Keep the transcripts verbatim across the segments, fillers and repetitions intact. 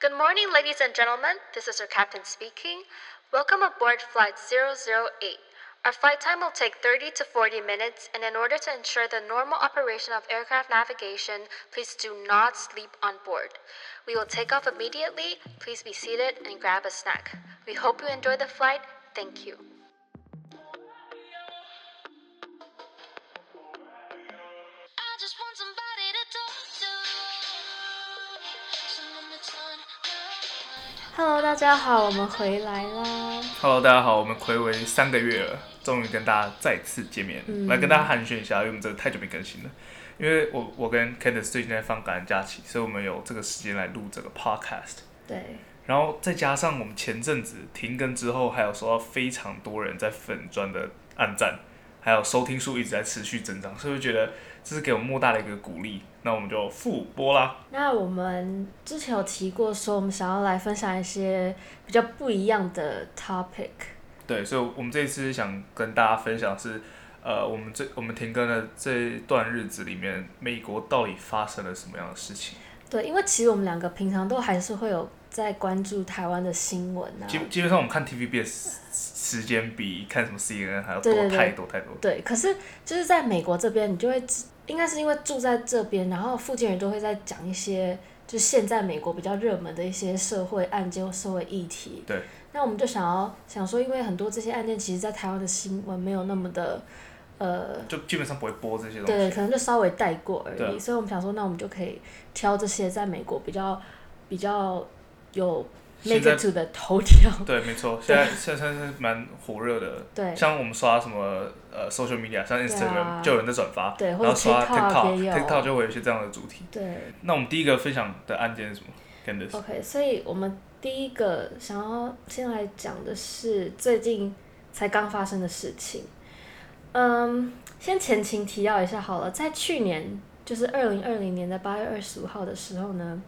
Good morning, ladies and gentlemen. This is your captain speaking. Welcome aboard Flight zero zero eight. Our flight time will take thirty to forty minutes, and in order to ensure the normal operation of aircraft navigation, please do not sleep on board. We will take off immediately. Please be seated and grab a snack. We hope you enjoy the flight. Thank you. I just want somebody to talk to. Hello， 大家好，我们回来啦。Hello， 大家好，我们睽违三个月了，终于跟大家再次见面，嗯、来跟大家寒暄一下，因为我们真的太久没更新了。因为我我跟 Candice 最近在放感恩假期，所以我们有这个时间来录这个 podcast。对。然后再加上我们前阵子停更之后，还有收到非常多人在粉专的按赞，还有收听数一直在持续增长，所以我觉得这是给我们莫大的一个鼓励。那我们就复播啦。那我们之前有提过说，我们想要来分享一些比较不一样的 topic。对，所以我们这一次想跟大家分享是，呃，我们这我们停更的这段日子里面，美国到底发生了什么样的事情？对，因为其实我们两个平常都还是会有在关注台湾的新闻啊。基基本上我们看 T V B 的时间比看什么 C N N 还要多，對對對，太多太多。对，可是就是在美国这边，你就会应该是因为住在这边，然后附近人都会在讲一些就现在美国比较热门的一些社会案件或社会议题。对。那我们就想要想说，因为很多这些案件其实，在台湾的新闻没有那么的。呃，就基本上不会播这些东西，对，可能就稍微带过而已。所以我们想说，那我们就可以挑这些在美国比较比较有 make it to 的头条。对，没错，现在现在是蛮火热的。对，像我们刷什么呃 social media， 像 Instagram、啊、就有人在转发，对，然后刷 TikTok，TikTok 就会有一些这样的主题。对，那我们第一个分享的案件是什么 ？Candice。OK， 所以我们第一个想要先来讲的是最近才刚发生的事情。嗯，先前情提要一下好了，在去年，就是二零二零年的八月二十五号的时候呢，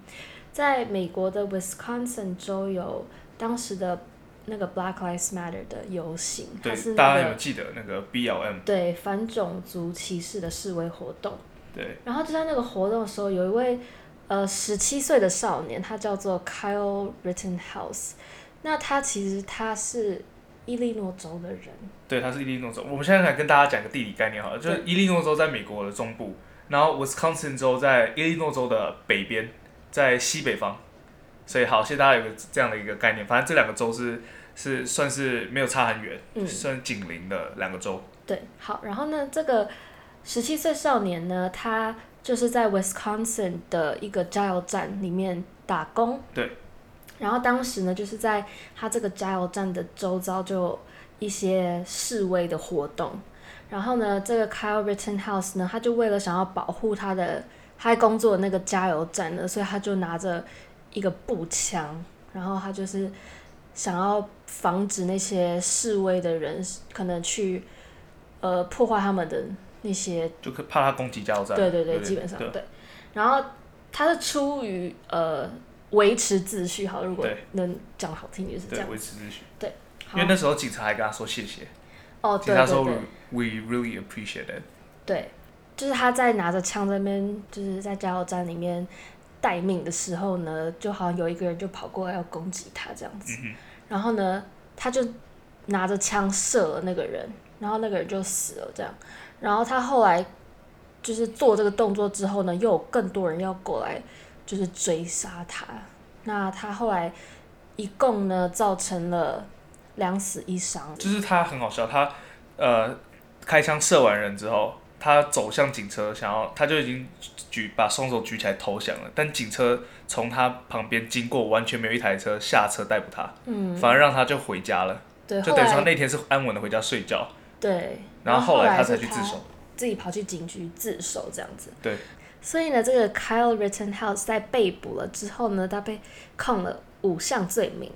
在美国的 Wisconsin 州有当时的那个 Black Lives Matter 的游行，对，是那個、大家有记得那个 B L M？ 对，反种族歧视的示威活动。对。然后就在那个活动的时候，有一位呃十七岁的少年，他叫做 Kyle Rittenhouse， 那他其实他是。伊利诺州的人，对，他是伊利诺州。我们现在来跟大家讲个地理概念好了，就是伊利诺州在美国的中部，然后 Wisconsin 州在伊利诺州的北边，在西北方。所以好，现在大家有个这样的一个概念，反正这两个州是是算是没有差很远，嗯、算紧邻的两个州。对，好，然后呢，这个十七岁少年呢，他就是在 Wisconsin 的一个加油站里面打工。对。然后当时呢，就是在他这个加油站的周遭就有一些示威的活动。然后呢，这个 Kyle Rittenhouse 呢，他就为了想要保护他的他工作的那个加油站呢，所以他就拿着一个步枪，然后他就是想要防止那些示威的人可能去呃破坏他们的那些，就怕他攻击加油站。对对对，对对基本上 对, 对。然后他是出于呃。维持秩序，好，如果能讲好听就是这样。对，维持秩序。对，因为那时候警察还跟他说谢谢。哦，对对对。警察说 "We really appreciate it." 对，就是他在拿着枪在那边，就是在加油站里面待命的时候呢，就好像有一个人就跑过来要攻击他这样子。嗯嗯。然后呢，他就拿着枪射了那个人，然后那个人就死了这样。然后他后来就是做这个动作之后呢，又有更多人要过来。就是追杀他，那他后来一共呢造成了两死一伤。就是他很好笑，他呃开枪射完人之后，他走向警车，想要他就已经举把双手举起来投降了，但警车从他旁边经过，完全没有一台车下车逮捕他，嗯，反而让他就回家了。对，就等于说那天是安稳的回家睡觉。对，然后后来他才去自首，自己跑去警局自首这样子。对。所以呢，这个 Kyle Rittenhouse 在被捕了之后呢，他被控了五项罪名。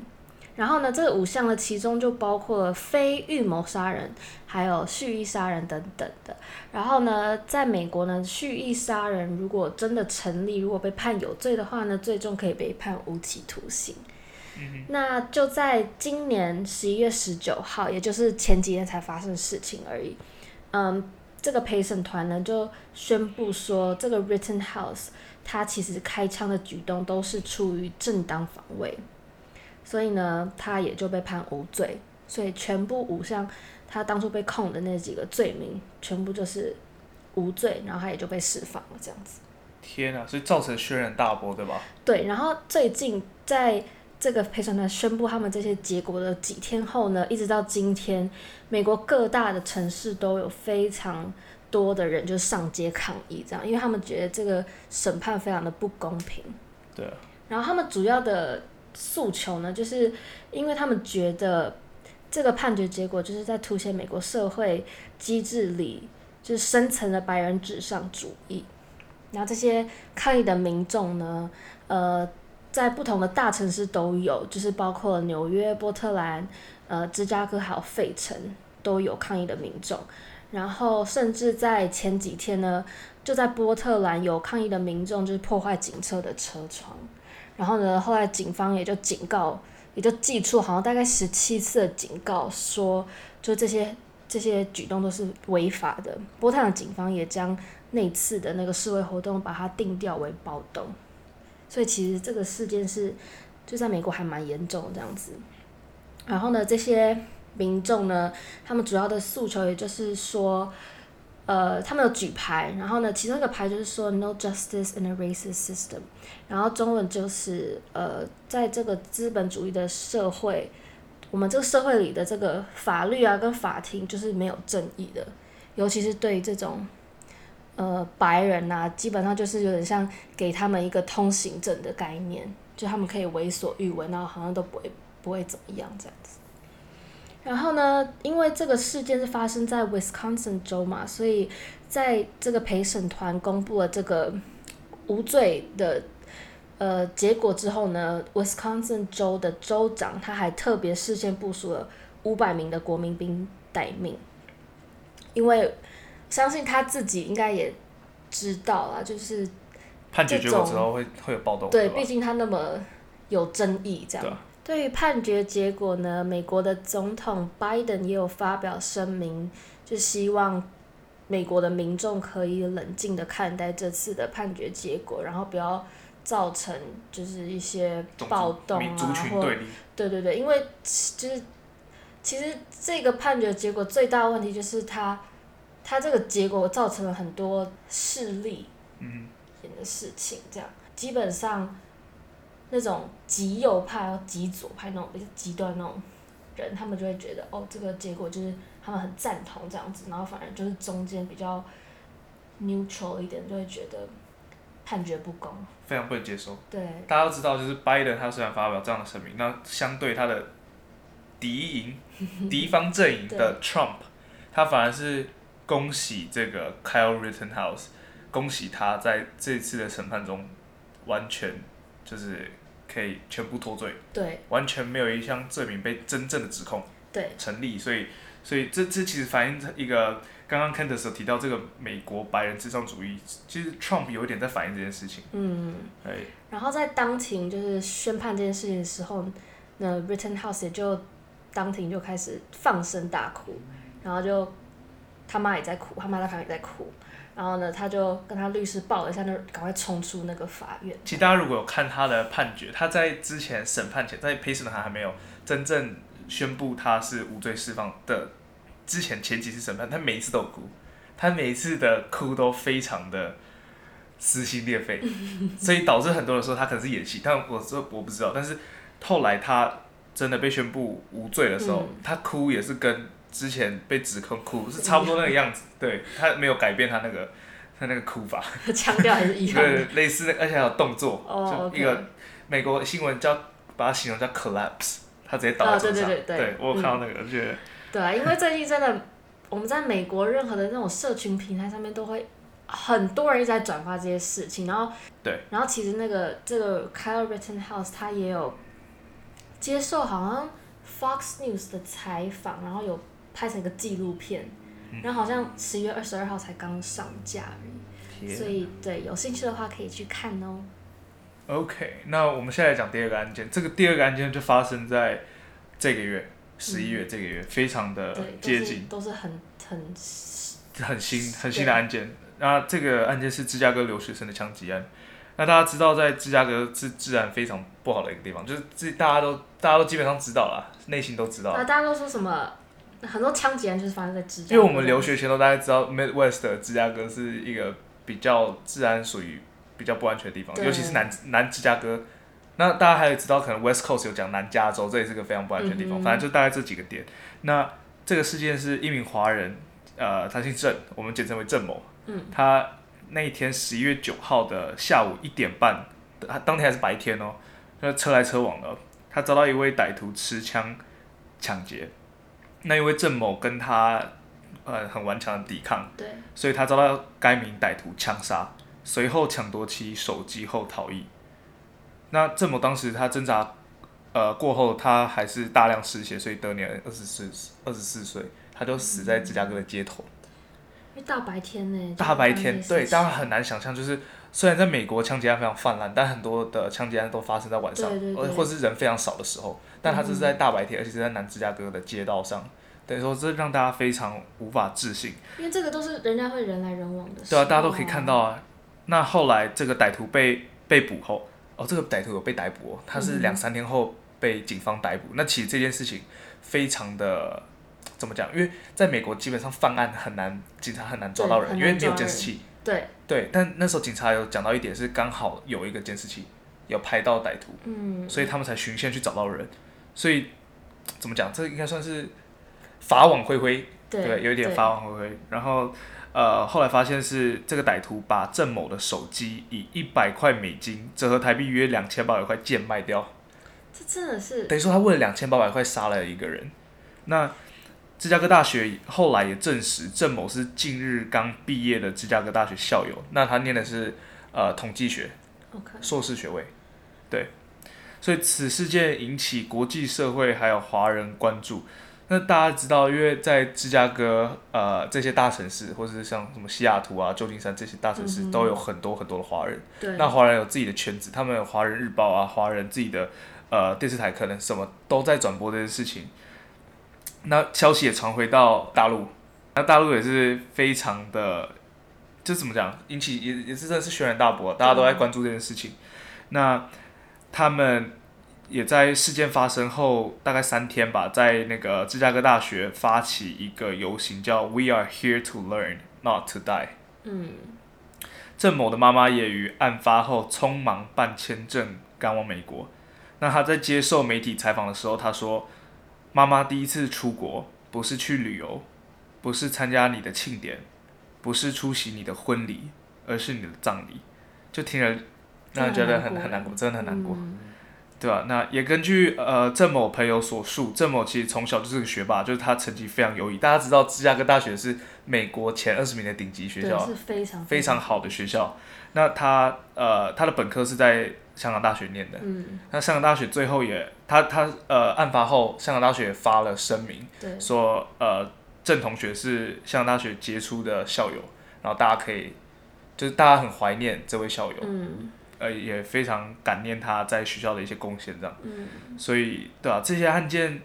然后呢，这五项呢，其中就包括了非预谋杀人，还有蓄意杀人等等的。然后呢，在美国呢，蓄意杀人如果真的成立，如果被判有罪的话呢，最终可以被判无期徒刑。嗯、那就在今年十一月十九号，也就是前几天才发生的事情而已。嗯。这个陪审团呢就宣布说，这个 Rittenhouse 他其实开枪的举动都是出于正当防卫，所以呢他也就被判无罪。所以全部五项他当初被控的那几个罪名全部就是无罪，然后他也就被释放了这样子。天啊，所以造成轩然大波对吧？对，然后最近在这个陪审团宣布他们这些结果的几天后呢，一直到今天，美国各大的城市都有非常多的人就上街抗议这样，因为他们觉得这个审判非常的不公平。对啊。然后他们主要的诉求呢，就是因为他们觉得这个判决结果就是在凸显美国社会机制里就是深层的白人至上主义。然后这些抗议的民众呢，呃在不同的大城市都有，就是包括纽约、波特兰、呃芝加哥还有费城都有抗议的民众。然后甚至在前几天呢，就在波特兰有抗议的民众就是破坏警车的车窗，然后呢后来警方也就警告，也就寄出好像大概十七次的警告，说就这些这些举动都是违法的。波特兰警方也将那次的那个示威活动把它定调为暴动。所以其实这个事件是就在美国还蛮严重的这样子。然后呢这些民众呢他们主要的诉求也就是说呃，他们有举牌，然后呢其中一个牌就是说 No justice in a racist system， 然后中文就是呃，在这个资本主义的社会，我们这个社会里的这个法律啊跟法庭就是没有正义的，尤其是对于这种呃，白人啊，基本上就是有点像给他们一个通行证的概念，就他们可以为所欲为，然后好像都不会不会怎么样这样子。然后呢，因为这个事件是发生在 Wisconsin 州嘛，所以在这个陪审团公布了这个无罪的呃结果之后呢 ，Wisconsin 州的州长他还特别事先部署了五百名的国民兵待命，因为相信他自己应该也知道啦，就是判决结果之后 会, 会有暴动，对，毕竟他那么有争议这样。 对, 对于判决结果呢，美国的总统拜登也有发表声明，就希望美国的民众可以冷静的看待这次的判决结果，然后不要造成就是一些暴动啊，族群对立，对对对，因为就是其实这个判决结果最大的问题就是他他这个结果造成了很多势力的事情这样，基本上那种极右派极左派那种比较极端那种人，他们就会觉得哦这个结果就是他们很赞同这样子，然后反而就是中间比较 neutral 一点就会觉得判决不公，非常不能接受。对，大家都知道就是拜登他虽然发表这样的声明，那相对他的敌营敌方阵营的 Trump 他反而是恭喜这个 Kyle Rittenhouse， 恭喜他在这次的审判中完全就是可以全部脱罪，对，完全没有一项罪名被真正的指控对成立，所以所以这这其实反映一个刚刚 Candace 有提到这个美国白人至上主义，其实 Trump 有一点在反映这件事情。嗯，然后在当庭就是宣判这件事情的时候，那 Rittenhouse 也就当庭就开始放声大哭，然后就。他妈也在哭，他妈在旁边也在哭，然后呢，他就跟他律师抱了一下，就赶快冲出那个法院。其实大家如果有看他的判决，他在之前审判前，在陪审团还没有真正宣布他是无罪释放的之前，前几次审判，他每一次都有哭，他每一次的哭都非常的撕心裂肺，所以导致很多人说他可能是演戏，但我这我不知道。但是后来他真的被宣布无罪的时候，嗯、他哭也是跟。之前被指控哭是差不多那个样子，对，他没有改变他那个他那个哭法，腔调还是一样的，对，类似，而且还有动作， oh, 就一个、okay. 美国新闻叫把它形容叫 collapse， 他直接倒在桌上， oh, 对, 对, 对, 对, 对我有看到那个，嗯、觉得对啊，因为最近真的我们在美国任何的那种社群平台上面都会很多人一直在转发这些事情，然后对，然后其实那个这个 Kyle Rittenhouse 他也有接受好像 Fox News 的采访，然后有。拍成一个纪录片，然后好像十月二十二号才刚上架而已，所以对有兴趣的话可以去看哦。OK， 那我们现在讲第二个案件，这个第二个案件就发生在这个月十一月，这个月、嗯、非常的接近，都 是, 都是很很很新很新的案件。那这个案件是芝加哥留学生的枪击案，那大家知道，在芝加哥是治安非常不好的一个地方，就是大家都大家都基本上知道了，内心都知道。啊，大家都说什么？很多枪击案就是发生在芝加哥。因为我们留学前都大概知道 ，Midwest 的芝加哥是一个比较治安属于比较不安全的地方，尤其是南南芝加哥。那大家还有知道，可能 West Coast 有讲南加州，这也是个非常不安全的地方。嗯嗯，反正就大概这几个点。那这个事件是一名华人，呃，他姓郑，我们简称为郑某。嗯。他那一天十一月九号的下午一点半，当天还是白天哦，那车来车往的，他遭到一位歹徒持枪抢劫。那因为郑某跟他呃很顽强的抵抗，对，所以他遭到该名歹徒枪杀，随后抢夺其手机后逃逸。那郑某当时他挣扎，呃过后他还是大量失血，所以得年二十四二十四岁，他就死在芝加哥的街头。因为大白天呢、欸，大白天对，大家很难想象，就是虽然在美国枪击案非常泛滥，但很多的枪击案都发生在晚上，对对对，或是人非常少的时候，但它是在大白天，嗯、而且是在南芝加哥的街道上。等于说，这让大家非常无法置信，因为这个都是人家会人来人往的事。对啊，大家都可以看到啊。那后来这个歹徒被被捕后，哦，这个歹徒有被逮捕哦，他是两三天后被警方逮捕。嗯、那其实这件事情非常的怎么讲？因为在美国基本上犯案很难，警察很难抓到人，因为没有监视器。对。对，但那时候警察有讲到一点是，刚好有一个监视器有拍到歹徒，嗯，所以他们才循线去找到人。所以怎么讲？这应该算是。法网恢恢， 对， 对，有一点法网恢恢。然后，呃，后来发现是这个歹徒把郑某的手机以一百块美金，折合台币约两千八百块贱卖掉。这真的是等于说他为了两千八百块杀了一个人。那芝加哥大学后来也证实，郑某是近日刚毕业的芝加哥大学校友。那他念的是呃统计学， okay. 硕士学位，对。所以此事件引起国际社会还有华人关注。那大家知道，因为在芝加哥，呃，这些大城市，或者是像什么西雅图啊、旧金山这些大城市，嗯、都有很多很多的华人。对。那华人有自己的圈子，他们有华人日报啊，华人自己的呃电视台，可能什么都在转播这些事情。那消息也传回到大陆，那大陆也是非常的，就怎么讲，引起也也是真的是轩然大波，大家都在关注这件事情。那他们。也在事件发生后大概三天吧，在那个芝加哥大学发起一个游行，叫 "We are here to learn, not to die"。嗯，郑某的妈妈也于案发后匆忙办签证赶往美国。那她在接受媒体采访的时候，她说："妈妈第一次出国，不是去旅游，不是参加你的庆典，不是出席你的婚礼，而是你的葬礼。"就听了让人觉得很很难过，真的很难过。嗯，对吧、啊？那也根据呃郑某朋友所述，郑某其实从小就是个学霸，就是他成绩非常优异。大家知道芝加哥大学是美国前二十名的顶级学校，是非常非常好的学校。那他呃他的本科是在香港大学念的，嗯，那香港大学最后也他他呃案发后，香港大学发了声明，说呃郑同学是香港大学杰出的校友，然后大家可以就是大家很怀念这位校友，嗯。呃，也非常感念他在学校的一些贡献，这样，嗯、所以对啊，这些案件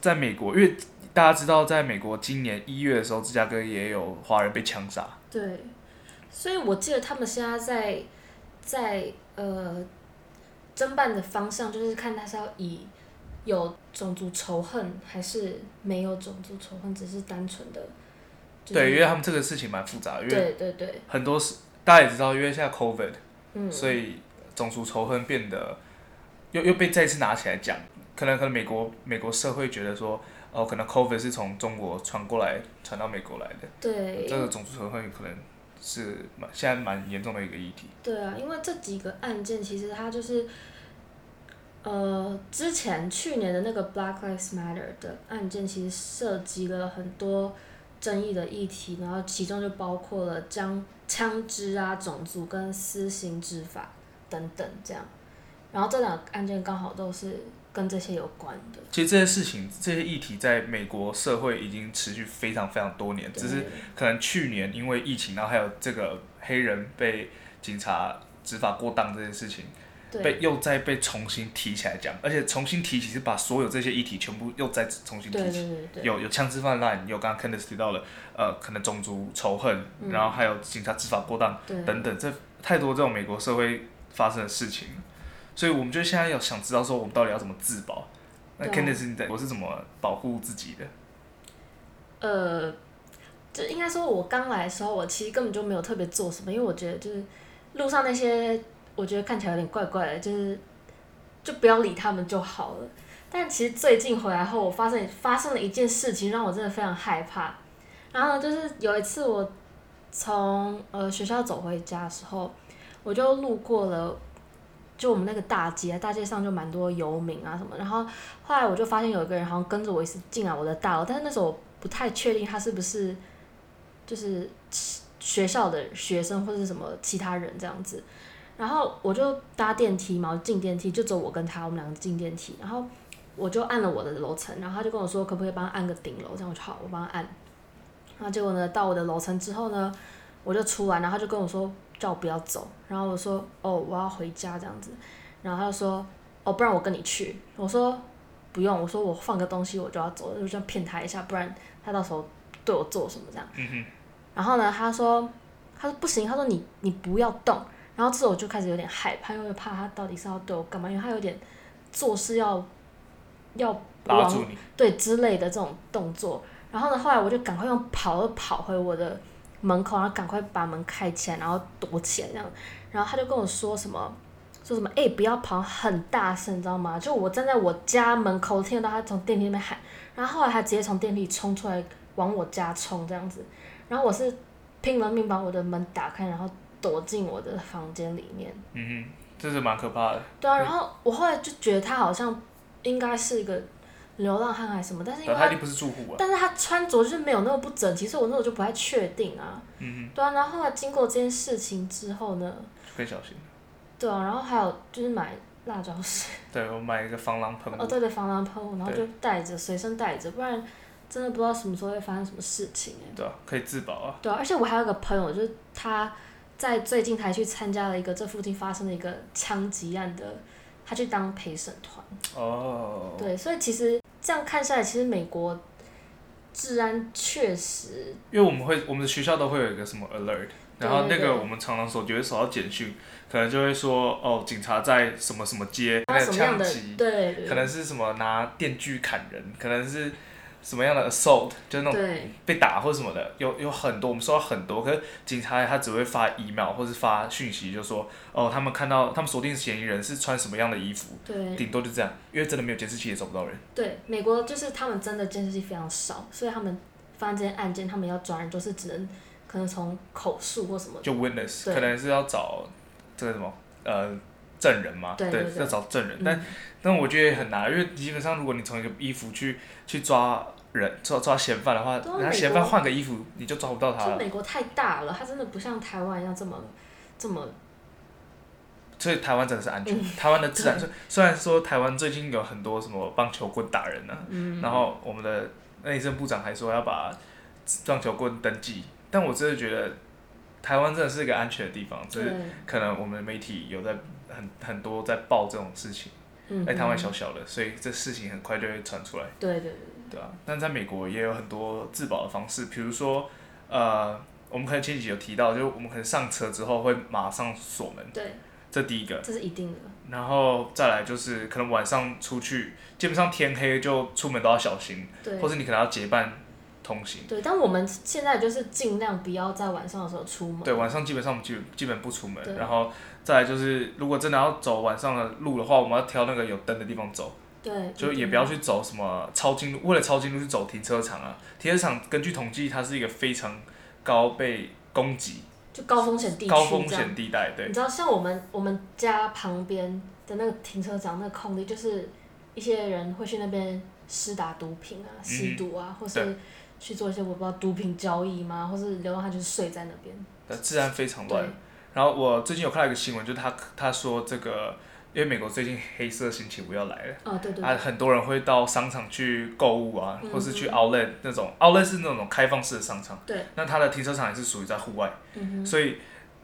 在美国，因为大家知道，在美国今年一月的时候，芝加哥也有华人被枪杀。对，所以我记得他们现在在在呃侦办的方向，就是看他是要以有种族仇恨还是没有种族仇恨，只是单纯的、就是。对，因为他们这个事情蛮复杂，因为对对对，很多是大家也知道，因为现在 COVID。嗯、所以种族仇恨变得又又被再一次拿起来讲，可能可能美国美国社会觉得说，哦，可能 COVID 是从中国传过来，传到美国来的。对。这个种族仇恨可能是现在蛮严重的一个议题。对啊，因为这几个案件其实它就是，呃，之前去年的那个 Black Lives Matter 的案件，其实涉及了很多争议的议题，然后其中就包括了将。枪支啊，种族跟私刑执法等等这样，然后这两个案件刚好都是跟这些有关的。其实这些事情、这些议题在美国社会已经持续非常非常多年，只是可能去年因为疫情，然后还有这个黑人被警察执法过当这件事情，被又再被重新提起来讲，而且重新提起是把所有这些议题全部又再重新提起，对对对对，有有枪支泛滥，有刚刚 Candice 提到了，呃，可能种族仇恨，嗯、然后还有警察执法过当等等，这太多这种美国社会发生的事情，所以我们就现在要想知道说我们到底要怎么自保。那 Candice 你在我是怎么保护自己的？呃，就应该说我刚来的时候，我其实根本就没有特别做什么，因为我觉得就是路上那些我觉得看起来有点怪怪的，就是就不要理他们就好了。但其实最近回来后，我发生发生了一件事情，让我真的非常害怕。然后就是有一次我从呃学校走回家的时候，我就路过了，就我们那个大街，大街上就蛮多游民啊什么。然后后来我就发现有一个人好像跟着我一起进来我的大楼，但是那时候我不太确定他是不是就是学校的学生或者是什么其他人这样子。然后我就搭电梯嘛，我进电梯就只有我跟他，我们两个进电梯，然后我就按了我的楼层，然后他就跟我说可不可以帮他按个顶楼，这样我就好，我帮他按。然后结果呢，到我的楼层之后呢，我就出来，然后他就跟我说叫我不要走，然后我说哦我要回家这样子，然后他就说哦不然我跟你去，我说不用，我说我放个东西我就要走，就这样骗他一下，不然他到时候对我做什么这样。嗯、然后呢，他说他说不行，他说你你不要动。然后这时候我就开始有点害怕，因为怕他到底是要对我干嘛，因为他有点做事要。要拉住你，对之类的这种动作。然后呢，后来我就赶快用跑的跑回我的门口，然后赶快把门开起来，然后躲起来这样。然后他就跟我说什么，说什么哎、欸、不要跑，很大声，你知道吗？就我站在我家门口，听得到他从电梯那边喊。然后后来他直接从电梯冲出来，往我家冲这样子。然后我是拼了命把我的门打开，然后躲进我的房间里面。嗯哼，这是蛮可怕的。对啊，然后我后来就觉得他好像。应该是一个流浪汉还是什么，但是因为 他, 他一定不是住户啊。但是他穿着就是没有那么不整齐，所以我那时候就不太确定啊。嗯哼。对啊，然后后来经过这件事情之后呢，更小心。对啊，然后还有就是买辣椒水。对，我买一个防狼喷雾。哦，对对，防狼喷雾，然后就带着，随身带着，不然真的不知道什么时候会发生什么事情哎、欸。对啊，可以自保啊。对啊，而且我还有一个朋友，就是他在最近才去参加了一个这附近发生的一个枪击案的。他去当陪审团哦， oh. 对，所以其实这样看下来，其实美国治安确实，因为我们会我们的学校都会有一个什么 alert， 然后那个我们常常手就会收到简讯，可能就会说哦，警察在什么什么街那个枪击，对，对对可能是什么拿电锯砍人，可能是什么样的 assault， 就是那种被打或什么的，有有很多我们收到很多，可是警察他只会发 email 或是发讯息，就说。哦，他们看到他们锁定嫌疑人是穿什么样的衣服，对，顶多就这样，因为真的没有监视器也找不到人。对，美国就是他们真的监视器非常少，所以他们发生这些案件，他们要抓人就是只能可能从口述或什么的，就 witness， 可能是要找这个什么呃证人嘛， 对, 对, 对, 对，要找证人，嗯、但但我觉得很难，因为基本上如果你从一个衣服去去抓。人抓抓嫌犯的话，他嫌犯换个衣服你就抓不到他了。美国太大了，他真的不像台湾一样这么这么。所以台湾真的是安全，嗯、台湾的治安虽然说台湾最近有很多什么棒球棍打人啊，嗯、然后我们的内政部长还说要把棒球棍登记，但我真的觉得台湾真的是一个安全的地方，就是可能我们媒体有在很很多在报这种事情，哎、嗯，台湾小小的，所以这事情很快就会传出来。对对对。对啊，但在美国也有很多自保的方式，比如说，呃，我们可能前几集有提到，就是我们可能上车之后会马上锁门，对，这第一个，这是一定的。然后再来就是可能晚上出去，基本上天黑就出门都要小心，对，或是你可能要结伴通行。对，但我们现在就是尽量不要在晚上的时候出门。对，晚上基本上我们基本基本不出门，然后再来就是如果真的要走晚上的路的话，我们要挑那个有灯的地方走。对，就也不要去走什么抄近路，为了抄近路去走停车场啊！停车场根据统计，它是一个非常高被攻击，就高风险地区。高风险地带，对。你知道，像我们我们家旁边的那个停车场，那个空地，就是一些人会去那边施打毒品啊、吸毒啊，嗯、或是去做一些我不知道毒品交易嘛，或是流浪汉就是睡在那边。呃，治安非常乱。然后我最近有看到一个新闻，就是他他说这个。因为美国最近黑色星期五要来了，哦、对对对啊，很多人会到商场去购物啊，嗯、或是去 outlet 那种 outlet 是那种开放式的商场，对，那它的停车场也是属于在户外，嗯、所以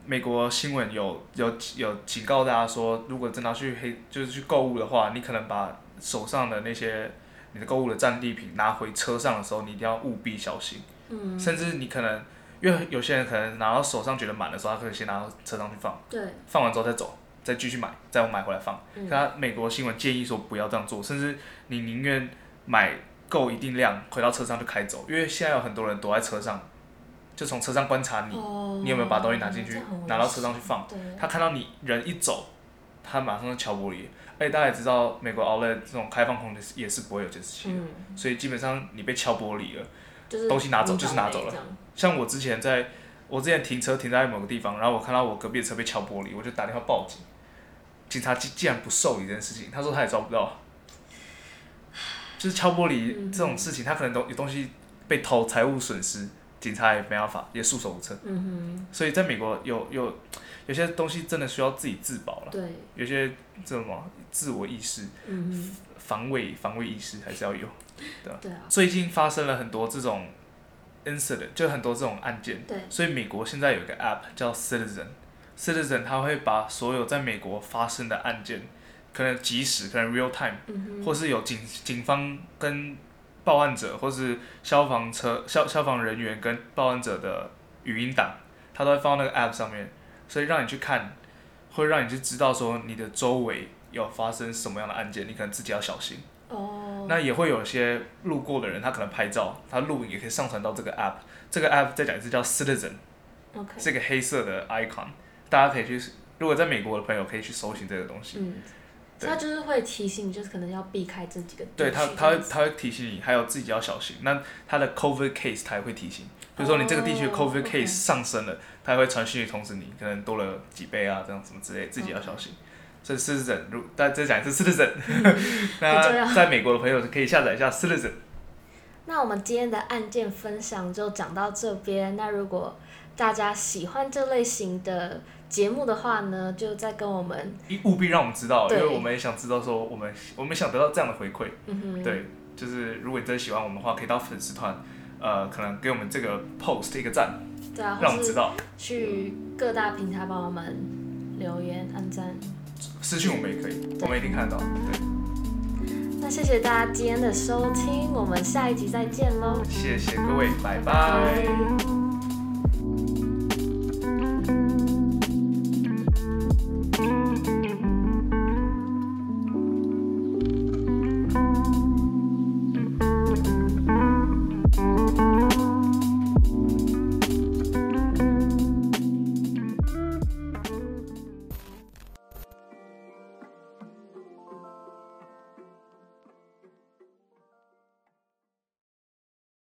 美国新闻有有有警告大家说，如果真的要去黑就是去购物的话，你可能把手上的那些你的购物的战利品拿回车上的时候，你一定要务必小心，嗯、甚至你可能因为有些人可能拿到手上觉得满的时候，他可以先拿到车上去放，对，放完之后再走，再继续买，再买回来放。嗯、可他美国新闻建议说不要这样做，甚至你宁愿买够一定量回到车上就开走，因为现在有很多人躲在车上，就从车上观察你，哦、你有没有把东西拿进去，拿到车上去放。他看到你人一走，他马上就敲玻璃。而且大家也知道，美国 outlet 这种开放空间也是不会有监视器的，嗯、所以基本上你被敲玻璃了。东西拿走就是拿走了。像我之前在，我之前停车停在某个地方，然后我看到我隔壁的车被敲玻璃，我就打电话报警。警察竟然不受理这件事情，他说他也抓不到。就是敲玻璃这种事情，他可能有东西被偷，财物损失，警察也没办法，也束手无策。嗯、所以在美国有有有些东西真的需要自己自保了。对。有些这种自我意识，嗯、防卫防卫意识还是要有。对， 对啊，最近发生了很多这种 incident， 就很多这种案件。对，所以美国现在有一个 app 叫 Citizen， Citizen 它会把所有在美国发生的案件，可能即时，可能 real time，嗯、或是有警警方跟报案者，或是消防车消消防人员跟报案者的语音档，它都会放到那个 app 上面，所以让你去看，会让你去知道说你的周围有发生什么样的案件，你可能自己要小心。Oh. 那也会有些路过的人，他可能拍照，他录影也可以上传到这个 app。这个 app 再讲一次叫 Citizen， okay. 是一个黑色的 icon， 大家可以去，如果在美国的朋友可以去搜寻这个东西。嗯，它就是会提醒你，就是可能要避开这几个地区。对，它它会它会提醒你，还有自己要小心。那它的 COVID case 它也会提醒，比如说你这个地区的 COVID case 上升了， oh, okay. 它会传讯息通知你，可能多了几倍啊，这样什么之类，自己要小心。Okay.这是 Citizen， 如大家再讲一次 Citizen，嗯、那在美国的朋友可以下载一下 Citizen。那我们今天的案件分享就讲到这边。那如果大家喜欢这类型的节目的话呢，就再跟我们务必让我们知道，因为我们也想知道说我们我们想得到这样的回馈。嗯、对，就是如果你真的喜欢我们的话，可以到粉丝团，呃，可能给我们这个 post 一个赞，对啊，让我们知道。去各大平台帮我们留言、按赞。私讯我们也可以，我们一定看到。对，那谢谢大家今天的收听，我们下一集再见喽！谢谢各位，拜拜。拜拜。